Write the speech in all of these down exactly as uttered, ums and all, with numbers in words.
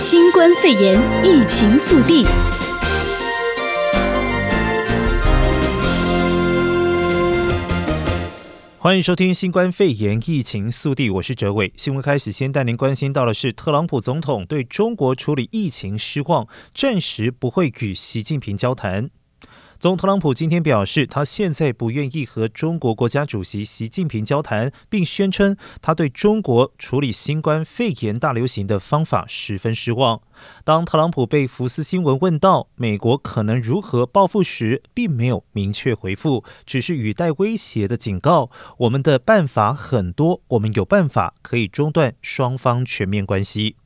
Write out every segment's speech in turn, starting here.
新冠肺炎疫情速递。欢迎收听新冠肺炎疫情速递，我是哲伟。新闻开始先带您关心到的是，特朗普总统对中国处理疫情失望，暂时不会与习近平交谈。总统特朗普今天表示，他现在不愿意和中国国家主席习近平交谈，并宣称他对中国处理新冠肺炎大流行的方法十分失望。当特朗普被福斯新闻问到美国可能如何报复时，并没有明确回复，只是语带威胁的警告：我们的办法很多，我们有办法可以中断双方全面关系。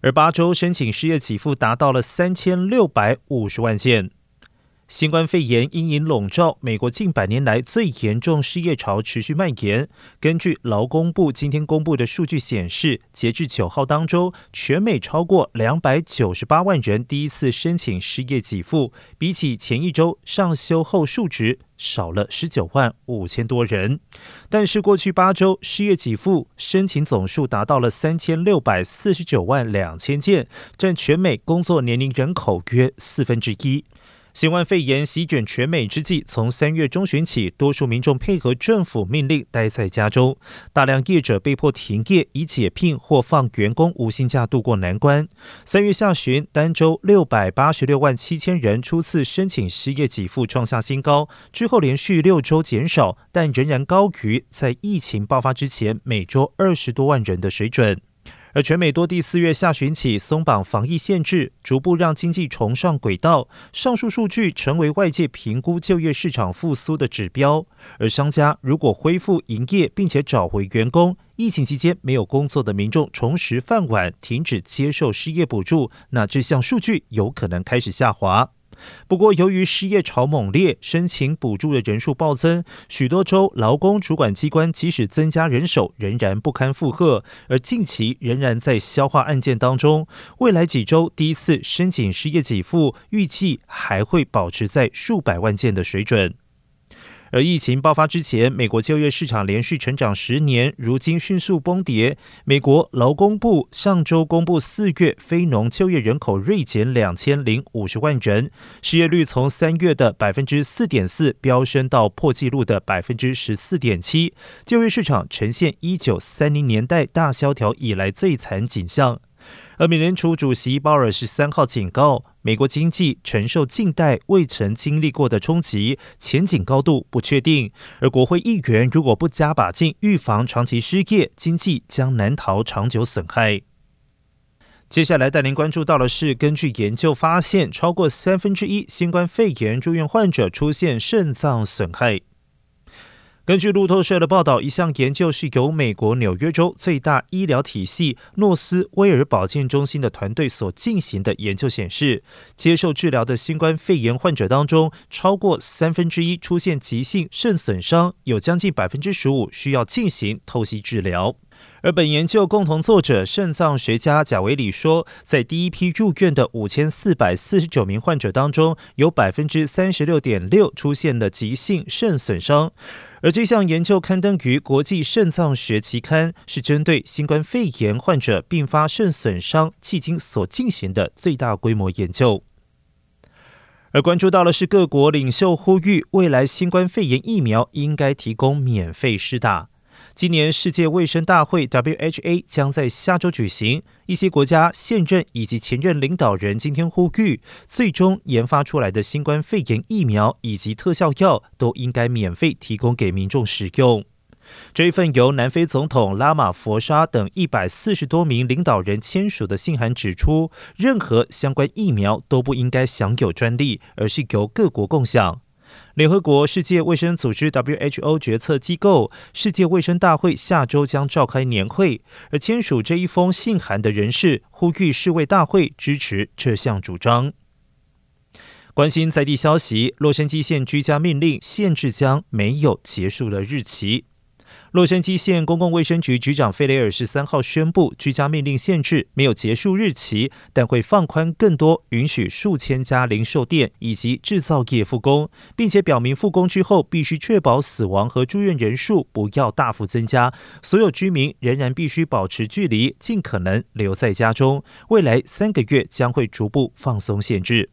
而八州申请失业给付达到了三千六百五十万件。新冠肺炎阴影笼罩，美国近百年来最严重失业潮持续蔓延。根据劳工部今天公布的数据显示，截至九号当周，全美超过两百九十八万人第一次申请失业给付，比起前一周上修后数值少了十九万五千多人。但是过去八周失业给付申请总数达到了三千六百四十九万两千件，占全美工作年龄人口约四分之一。新冠肺炎席卷全美之际，从三月中旬起，多数民众配合政府命令待在家中，大量业者被迫停业，以解聘或放员工无薪假度过难关。三月下旬，单周六百八十六万七千人初次申请失业给付，创下新高。之后连续六周减少，但仍然高于在疫情爆发之前每周二十多万人的水准。而全美多地四月下旬起松绑防疫限制，逐步让经济重上轨道。上述数据成为外界评估就业市场复苏的指标。而商家如果恢复营业并且找回员工，疫情期间没有工作的民众重拾饭碗，停止接受失业补助，那这项数据有可能开始下滑。不过，由于失业潮猛烈，申请补助的人数暴增，许多州劳工主管机关即使增加人手，仍然不堪负荷，而近期仍然在消化案件当中。未来几周第一次申请失业给付，预计还会保持在数百万件的水准。而疫情爆发之前，美国就业市场连续成长十年，如今迅速崩跌。美国劳工部上周公布四月非农就业人口锐减两千零五十万人，失业率从三月的百分之四点四飙升到破纪录的百分之十四点七，就业市场呈现一九三零年代大萧条以来最惨景象。而美联储主席鲍尔十三号警告，美国经济承受近代未曾经历过的冲击，前景高度不确定。而国会议员如果不加把劲预防长期失业，经济将难逃长久损害。接下来带您关注到的是，根据研究发现，超过三分之一新冠肺炎住院患者出现肾脏损害。根据路透社的报道，一项研究是由美国纽约州最大医疗体系诺斯威尔保健中心的团队所进行的研究显示，接受治疗的新冠肺炎患者当中，超过三分之一出现急性肾损伤，有将近 百分之十五 需要进行透析治疗。而本研究共同作者肾脏学家贾维里说，在第一批入院的五千四百四十九名患者当中，有 百分之三十六点六 出现了急性肾损伤。而这项研究刊登于国际肾脏学期刊，是针对新冠肺炎患者并发肾损伤迄今所进行的最大规模研究。而关注到的是，各国领袖呼吁未来新冠肺炎疫苗应该提供免费施打。今年世界卫生大会 W H A 将在下周举行，一些国家现任以及前任领导人今天呼吁，最终研发出来的新冠肺炎疫苗以及特效药都应该免费提供给民众使用。这一份由南非总统拉马佛沙等一百四十多名领导人签署的信函指出，任何相关疫苗都不应该享有专利，而是由各国共享。联合国世界卫生组织 W H O 决策机构世界卫生大会下周将召开年会，而签署这一封信函的人士呼吁世卫大会支持这项主张。关心在地消息，洛杉矶县居家命令限制将没有结束的日期。洛杉矶县公共卫生局局长费雷尔十三号宣布，居家命令限制没有结束日期，但会放宽更多，允许数千家零售店以及制造业复工，并且表明复工之后必须确保死亡和住院人数不要大幅增加，所有居民仍然必须保持距离，尽可能留在家中。未来三个月将会逐步放松限制。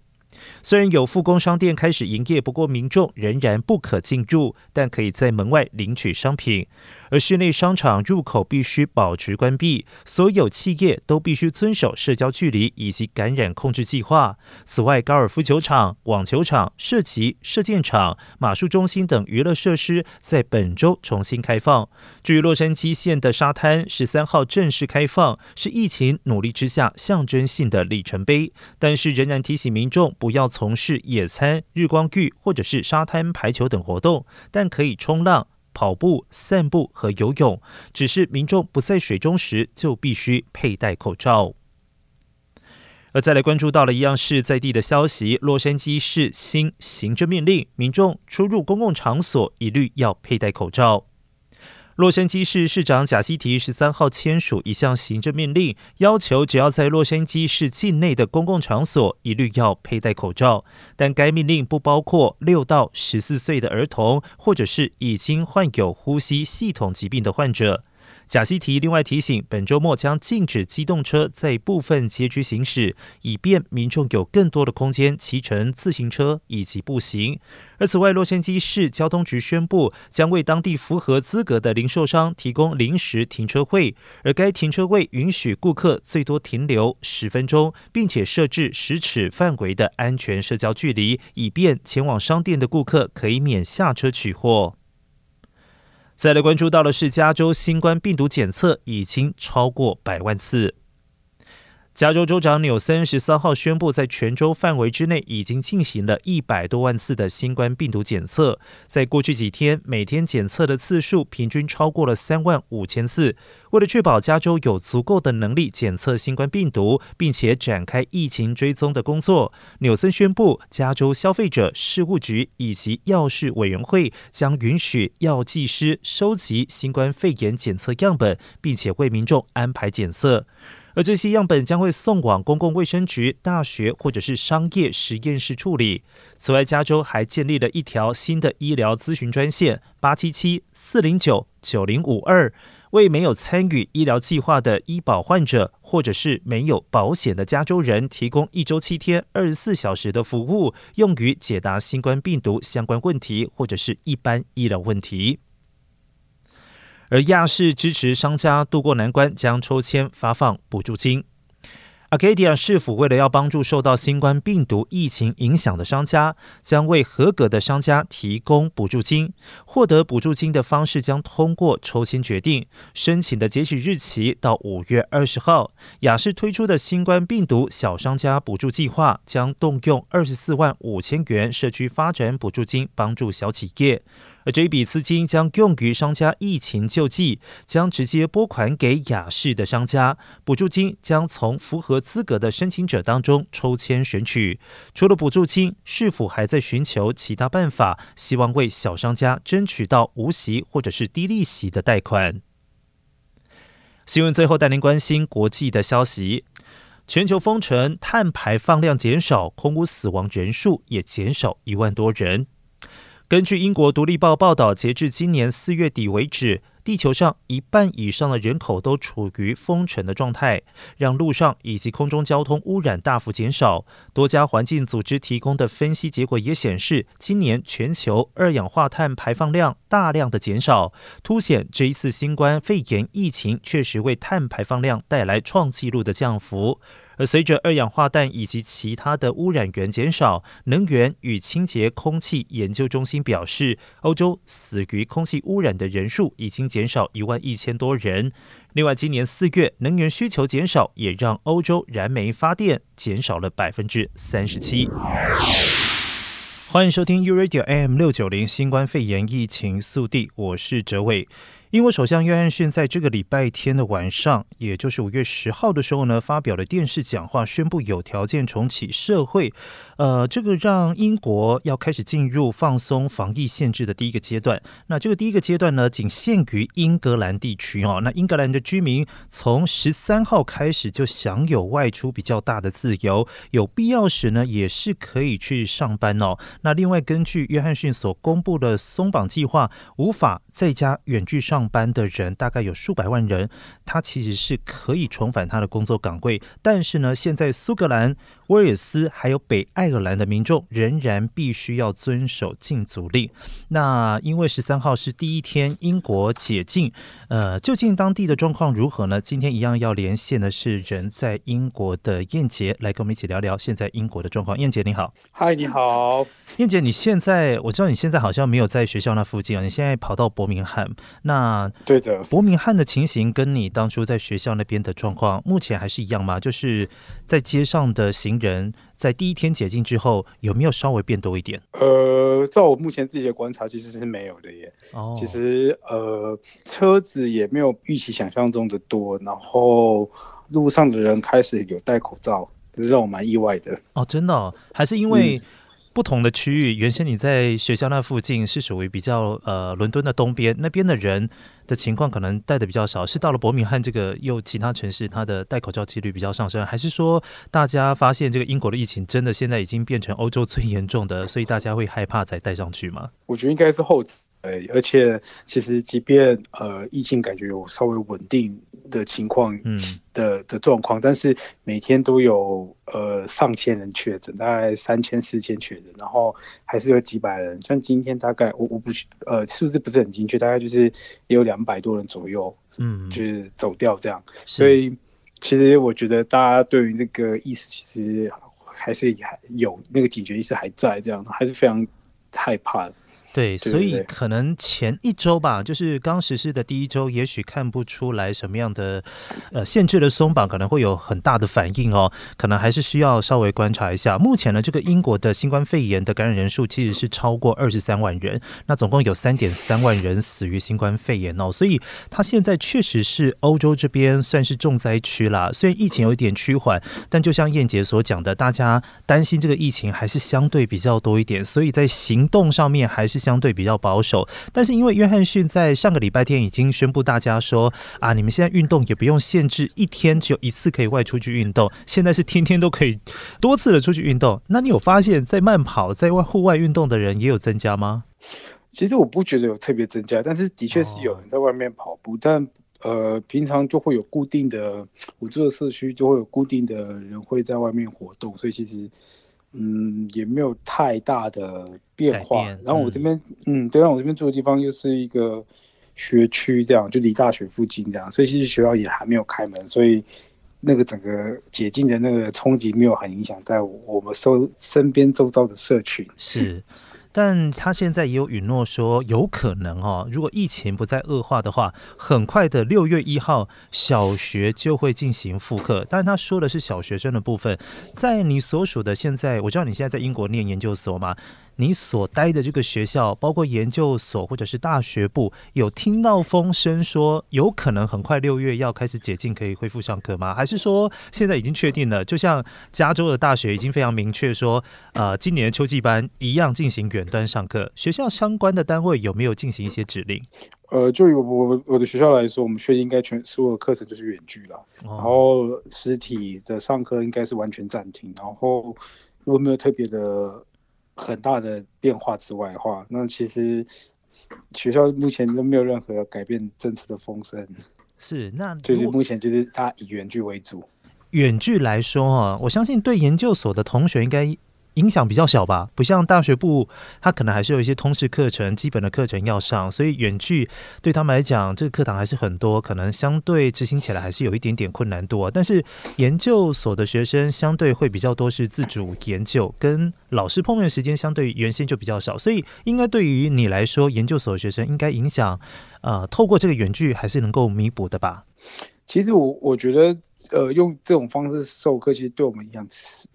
虽然有复工商店开始营业，不过民众仍然不可进入，但可以在门外领取商品。而室内商场入口必须保持关闭，所有企业都必须遵守社交距离以及感染控制计划。此外，高尔夫球场、网球场、射击、射箭场、马术中心等娱乐设施在本周重新开放。至于洛杉矶县的沙滩十三号正式开放，是疫情努力之下象征性的里程碑，但是仍然提醒民众不要从事野餐、日光浴或者是沙滩排球等活动，但可以冲浪、跑步、散步和游泳，只是民众不在水中时就必须佩戴口罩。而再来关注到了一样是在地的消息，洛杉矶市新行政命令，民众出入公共场所一律要佩戴口罩。洛杉矶市市长贾西提十三号签署一项行政命令，要求只要在洛杉矶市境内的公共场所一律要佩戴口罩，但该命令不包括六到十四岁的儿童或者是已经患有呼吸系统疾病的患者。贾西提另外提醒，本周末将禁止机动车在部分街区行驶，以便民众有更多的空间骑乘自行车以及步行。而此外，洛杉矶市交通局宣布，将为当地符合资格的零售商提供临时停车位，而该停车位允许顾客最多停留十分钟，并且设置十尺范围的安全社交距离，以便前往商店的顾客可以免下车取货。再来关注到的是，加州新冠病毒检测已经超过百万次。加州州长纽森十三号宣布，在全州范围之内已经进行了一百多万次的新冠病毒检测，在过去几天，每天检测的次数平均超过了三万五千次。为了确保加州有足够的能力检测新冠病毒，并且展开疫情追踪的工作，纽森宣布，加州消费者事务局以及药事委员会将允许药剂师收集新冠肺炎检测样本，并且为民众安排检测。而这些样本将会送往公共卫生局、大学或者是商业实验室处理。此外，加州还建立了一条新的医疗咨询专线八七七四零九九零五二，为没有参与医疗计划的医保患者或者是没有保险的加州人提供一周七天二十四小时的服务，用于解答新冠病毒相关问题或者是一般医疗问题。而亚市支持商家渡过难关，将抽签发放补助金。 Arcadia 市府为了要帮助受到新冠病毒疫情影响的商家，将为合格的商家提供补助金。获得补助金的方式将通过抽签决定，申请的截止日期到五月二十号。亚市推出的新冠病毒小商家补助计划将动用二十四万五千元社区发展补助金帮助小企业，而这一笔资金将用于商家疫情救济，将直接拨款给亚市的商家。补助金将从符合资格的申请者当中抽签选取。除了补助金，市府还在寻求其他办法，希望为小商家争取到无息或者是低利息的贷款。新闻最后带您关心国际的消息。全球封城，碳排放量减少，空污死亡人数也减少一万多人。根据英国独立报报道，截至今年四月底为止，地球上一半以上的人口都处于封城的状态，让路上以及空中交通污染大幅减少。多家环境组织提供的分析结果也显示，今年全球二氧化碳排放量大量的减少，凸显这一次新冠肺炎疫情确实为碳排放量带来创纪录的降幅。而随着二氧化碳以及其他的污染源减少，能源与清洁空气研究中心表示，欧洲死于空气污染的人数已经减少一万一千多人。另外，今年四月能源需求减少，也让欧洲燃煤发电减少了百分之三十七。欢迎收听 Uradio A M 六九零新冠肺炎疫情速递，我是哲伟。英国首相约翰逊在这个礼拜天的晚上，也就是五月十号的时候呢，发表了电视讲话，宣布有条件重启社会。呃，这个让英国要开始进入放松防疫限制的第一个阶段。那这个第一个阶段呢，仅限于英格兰地区哦。那英格兰的居民从十三号开始就享有外出比较大的自由，有必要时呢，也是可以去上班哦。那另外，根据约翰逊所公布的松绑计划，无法在家远距上班的人大概有数百万人，他其实是可以重返他的工作岗位，但是呢，现在苏格兰、威尔斯还有北爱尔兰的民众仍然必须要遵守禁足令。那因为十三号是第一天英国解禁，呃，究竟当地的状况如何呢？今天一样要连线的是人在英国的燕杰，来跟我们一起聊聊现在英国的状况。燕杰你好。嗨，你好。燕杰，你现在，我知道你现在好像没有在学校那附近，你现在跑到伯明翰。那对的，伯明翰的情形跟你当初在学校那边的状况目前还是一样吗？就是在街上的行人在第一天解禁之后有没有稍微变多一点？呃，照我目前自己的观察其实是没有的耶、哦、其实呃，车子也没有预期想象中的多，然后路上的人开始有戴口罩，这是让我蛮意外的。哦，真的哦？还是因为、嗯不同的区域，原先你在学校那附近是属于比较呃伦敦的东边，那边的人的情况可能戴的比较少，是到了伯明翰这个又其他城市，它的戴口罩几率比较上升，还是说大家发现这个英国的疫情真的现在已经变成欧洲最严重的，所以大家会害怕才戴上去吗？我觉得应该是后者，而且其实即便呃疫情感觉有稍微稳定的情况 的,、嗯、的状况，但是每天都有呃上千人确诊，大概三千四千确诊，然后还是有几百人，像今天大概我我不呃数字不是很精确，大概就是也有两百多人左右，嗯，就是走掉这样，所以其实我觉得大家对于那个意识其实还是有那个警觉意识还在，这样还是非常害怕的。对，所以可能前一周吧，就是刚实施的第一周，也许看不出来什么样的呃限制的松绑可能会有很大的反应哦，可能还是需要稍微观察一下。目前呢，这个英国的新冠肺炎的感染人数其实是超过二十三万人，那总共有三点三万人死于新冠肺炎哦，所以它现在确实是欧洲这边算是重灾区啦。虽然疫情有一点趋缓，但就像燕杰所讲的，大家担心这个疫情还是相对比较多一点，所以在行动上面还是相对比较保守。但是因为约翰逊在上个礼拜天已经宣布大家说啊，你们现在运动也不用限制一天只有一次可以外出去运动，现在是天天都可以多次的出去运动。那你有发现在慢跑在户外运动的人也有增加吗？其实我不觉得有特别增加，但是的确是有人在外面跑步、哦、但呃，平常就会有固定的，我住的社区就会有固定的人会在外面活动，所以其实嗯，也没有太大的变化。变然后我这边，嗯，嗯对，然后我这边住的地方又是一个学区，这样就离大学附近这样，所以其实学校也还没有开门，所以那个整个解禁的那个冲击没有很影响在我们周身边周遭的社群。是，但他现在也有允诺说，有可能哦，如果疫情不再恶化的话，很快的六月一号小学就会进行复课。但他说的是小学生的部分，在你所属的现在，我知道你现在在英国念研究所嘛，你所待的这个学校，包括研究所或者是大学部，有听到风声说有可能很快六月要开始解禁，可以恢复上课吗？还是说现在已经确定了？就像加州的大学已经非常明确说，呃，今年的秋季班一样进行远远端上课，学校相关的单位有没有进行一些指令？呃，就以 我, 我的学校来说，我们学校应该全所有的课程就是远距了、哦，然后实体的上课应该是完全暂停。然后如果没有特别的很大的变化之外的话，那其实学校目前都没有任何改变政策的风声。是，那就是目前就是大家以远距为主。远距来说、啊、我相信对研究所的同学应该影响比较小吧，不像大学部他可能还是有一些通识课程基本的课程要上，所以远距对他们来讲这个课堂还是很多，可能相对执行起来还是有一点点困难度、啊、但是研究所的学生相对会比较多是自主研究，跟老师碰面的时间相对原先就比较少，所以应该对于你来说研究所的学生应该影响、呃、透过这个远距还是能够弥补的吧？其实 我, 我觉得呃，用这种方式授课，其实对我们影响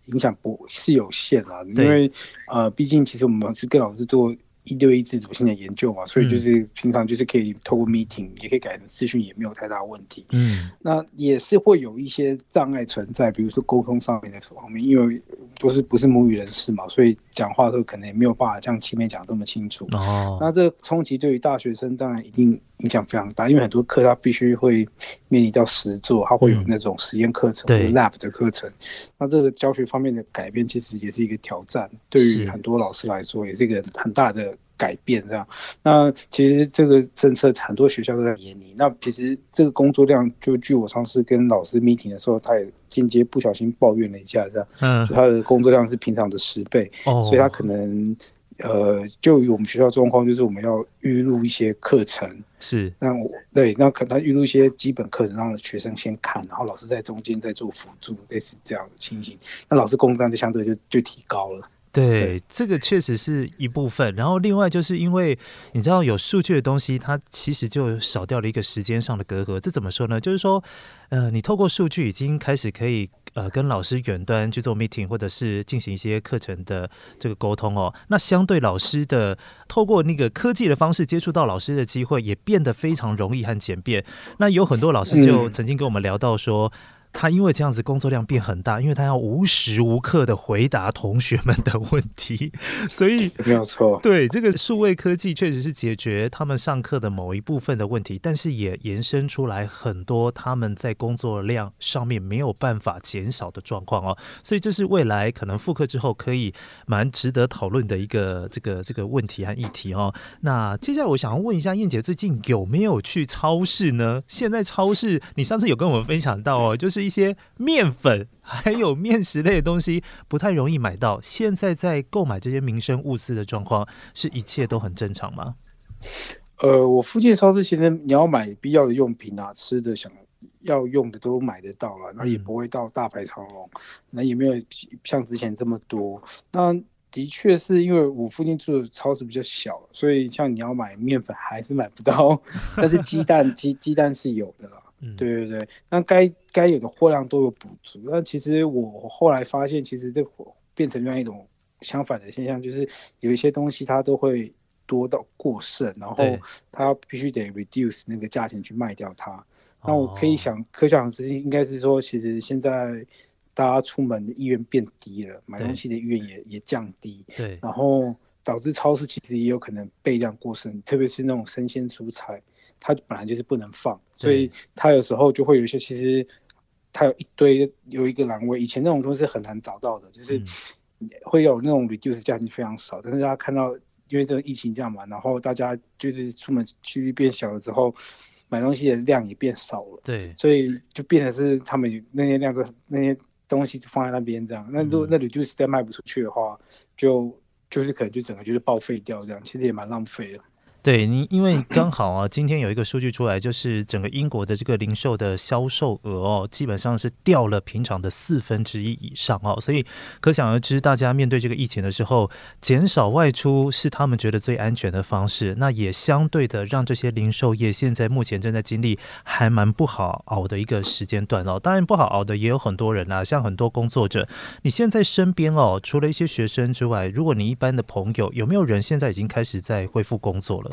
影响不是有限啦、啊，因为呃，毕竟其实我们是跟老师做一对一自主性的研究嘛，所以就是平常就是可以透过 meeting 也可以改成视讯，也没有太大问题。嗯，那也是会有一些障碍存在，比如说沟通上面的方面，因为都是不是母语人士嘛，所以讲话的时候可能也没有办法像前面讲这么清楚。哦，那这个冲击对于大学生当然一定影响非常大，因为很多课他必须会面临到实作，他会有那种实验课程、嗯、lab 的课程，那这个教学方面的改变其实也是一个挑战，对于很多老师来说也是一个很大的改变这样。那其实这个政策很多学校都在研拟，那其实这个工作量就据我上次跟老师 meeting 的时候，他也间接不小心抱怨了一下这样，嗯，他的工作量是平常的十倍，哦，所以他可能呃，就以我们学校状况，就是我们要预录一些课程，是，那我对，那可能预录一些基本课程，让学生先看，然后老师在中间再做辅助，类似这样的情形，那老师工作量就相对就就提高了。对，这个确实是一部分。然后另外就是因为你知道有数据的东西，它其实就少掉了一个时间上的隔阂。这怎么说呢？就是说，呃，你透过数据已经开始可以呃跟老师远端去做 meeting， 或者是进行一些课程的这个沟通哦。那相对老师的透过那个科技的方式接触到老师的机会也变得非常容易和简便。那有很多老师就曾经跟我们聊到说，嗯，他因为这样子工作量变很大，因为他要无时无刻的回答同学们的问题，所以没有错。对，这个数位科技确实是解决他们上课的某一部分的问题，但是也延伸出来很多他们在工作量上面没有办法减少的状况哦。所以这是未来可能复课之后可以蛮值得讨论的一个这个这个问题和议题哦。那接下来我想问一下燕姐，最近有没有去超市呢？现在超市，你上次有跟我们分享到哦，就是一些面粉还有面食类的东西不太容易买到，现在在购买这些民生物资的状况是一切都很正常吗？呃，我附近超市现在你要买必要的用品啊，吃的想要用的都买得到了，那也不会到大排长龙，那也没有像之前这么多。那的确是因为我附近住的超市比较小，所以像你要买面粉还是买不到，但是鸡蛋鸡鸡蛋是有的啦。嗯，对对对，那该该有的货量都有补足。那其实我后来发现，其实这变成另外一种相反的现象，就是有一些东西它都会多到过剩，然后它必须得 reduce 那个价钱去卖掉它。那我可以想，哦，可想而知，应该是说，其实现在大家出门的意愿变低了，买东西的意愿也也降低。对，然后导致超市其实也有可能备量过剩，特别是那种生鲜蔬菜。它本来就是不能放，所以它有时候就会有一些，其实它有一堆有一个栏位，以前那种东西是很难找到的，就是会有那种 reduce 价钱非常少，但是大家看到因为这个疫情这样嘛，然后大家就是出门区域变小了之后，买东西的量也变少了，对，所以就变成是他们那些量那些东西就放在那边这样，那如果那 reduce 再卖不出去的话，就就是可能就整个就是报废掉这样，其实也蛮浪费的。对，你因为刚好啊，今天有一个数据出来，就是整个英国的这个零售的销售额哦，基本上是掉了平常的四分之一以上哦，所以可想而知，大家面对这个疫情的时候，减少外出是他们觉得最安全的方式，那也相对的让这些零售业现在目前正在经历还蛮不好熬的一个时间段哦。当然不好熬的也有很多人啊，像很多工作者，你现在身边哦，除了一些学生之外，如果你一般的朋友，有没有人现在已经开始在恢复工作了？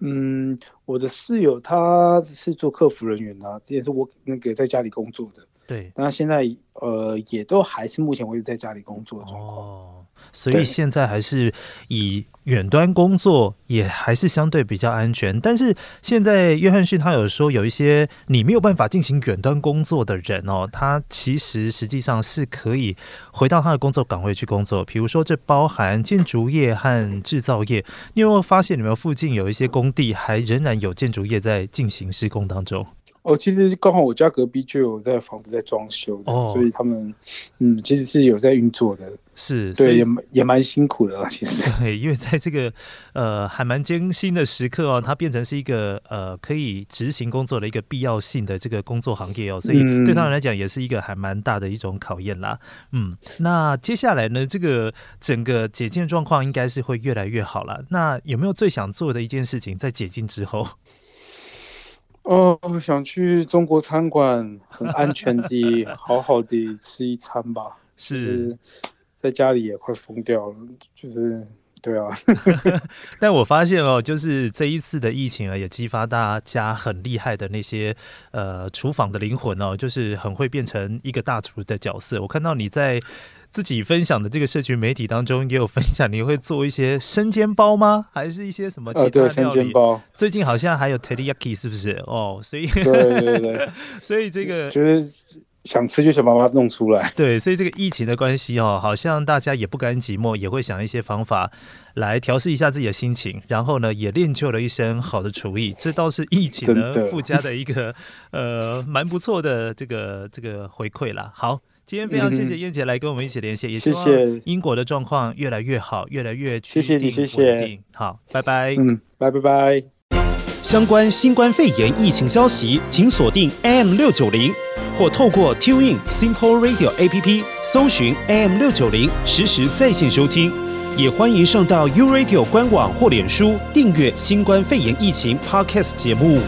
嗯，我的室友他是做客服人员啊，之前是我那个在家里工作的，对，那现在呃也都还是目前为止在家里工作的状况，哦，所以现在还是以远端工作也还是相对比较安全。但是现在约翰逊他有说，有一些你没有办法进行远端工作的人哦，他其实实际上是可以回到他的工作岗位去工作，比如说这包含建筑业和制造业。你有没有发现你们附近有一些工地还仍然有建筑业在进行施工当中？哦，其实刚好我家隔壁就有在房子在装修的，哦，所以他们嗯其实是有在运作的，是，对，也也蛮辛苦的啦，其实。对，因为在这个呃还蛮艰辛的时刻哦，它变成是一个呃可以执行工作的一个必要性的这个工作行业哦，所以对他们来讲也是一个还蛮大的一种考验啦。嗯，那接下来呢，这个整个解禁状况应该是会越来越好啦。那有没有最想做的一件事情在解禁之后？哦，我想去中国餐馆，很安全的，好好的吃一餐吧。是，在家里也快疯掉了，就是对啊。但我发现哦，就是这一次的疫情啊，也激发大家很厉害的那些呃厨房的灵魂哦，就是很会变成一个大厨的角色。我看到你在自己分享的这个社群媒体当中也有分享，你会做一些生煎包吗？还是一些什么其他料理？呃、对，生煎包。最近好像还有 teriyaki 是不是？哦，所以对对对，所以这个就是想吃就想把它弄出来。对，所以这个疫情的关系哦，好像大家也不甘寂寞，也会想一些方法来调试一下自己的心情，然后呢，也练就了一身好的厨艺，这倒是疫情呢附加的一个呃蛮不错的这个这个回馈啦。好。今天非常谢谢燕姐来跟我们一起连线，嗯、也希望英国的状况越来越好，越来越趋近稳定。谢谢你，谢谢。好，拜拜。嗯，拜拜拜。相关新冠肺炎疫情消息，请锁定 A M 六九零，或透过 TuneIn Simple Radio A P P 搜寻 A M 六九零，实时在线收听。也欢迎上到 Uradio 官网或脸书订阅新冠肺炎疫情 Podcast 节目。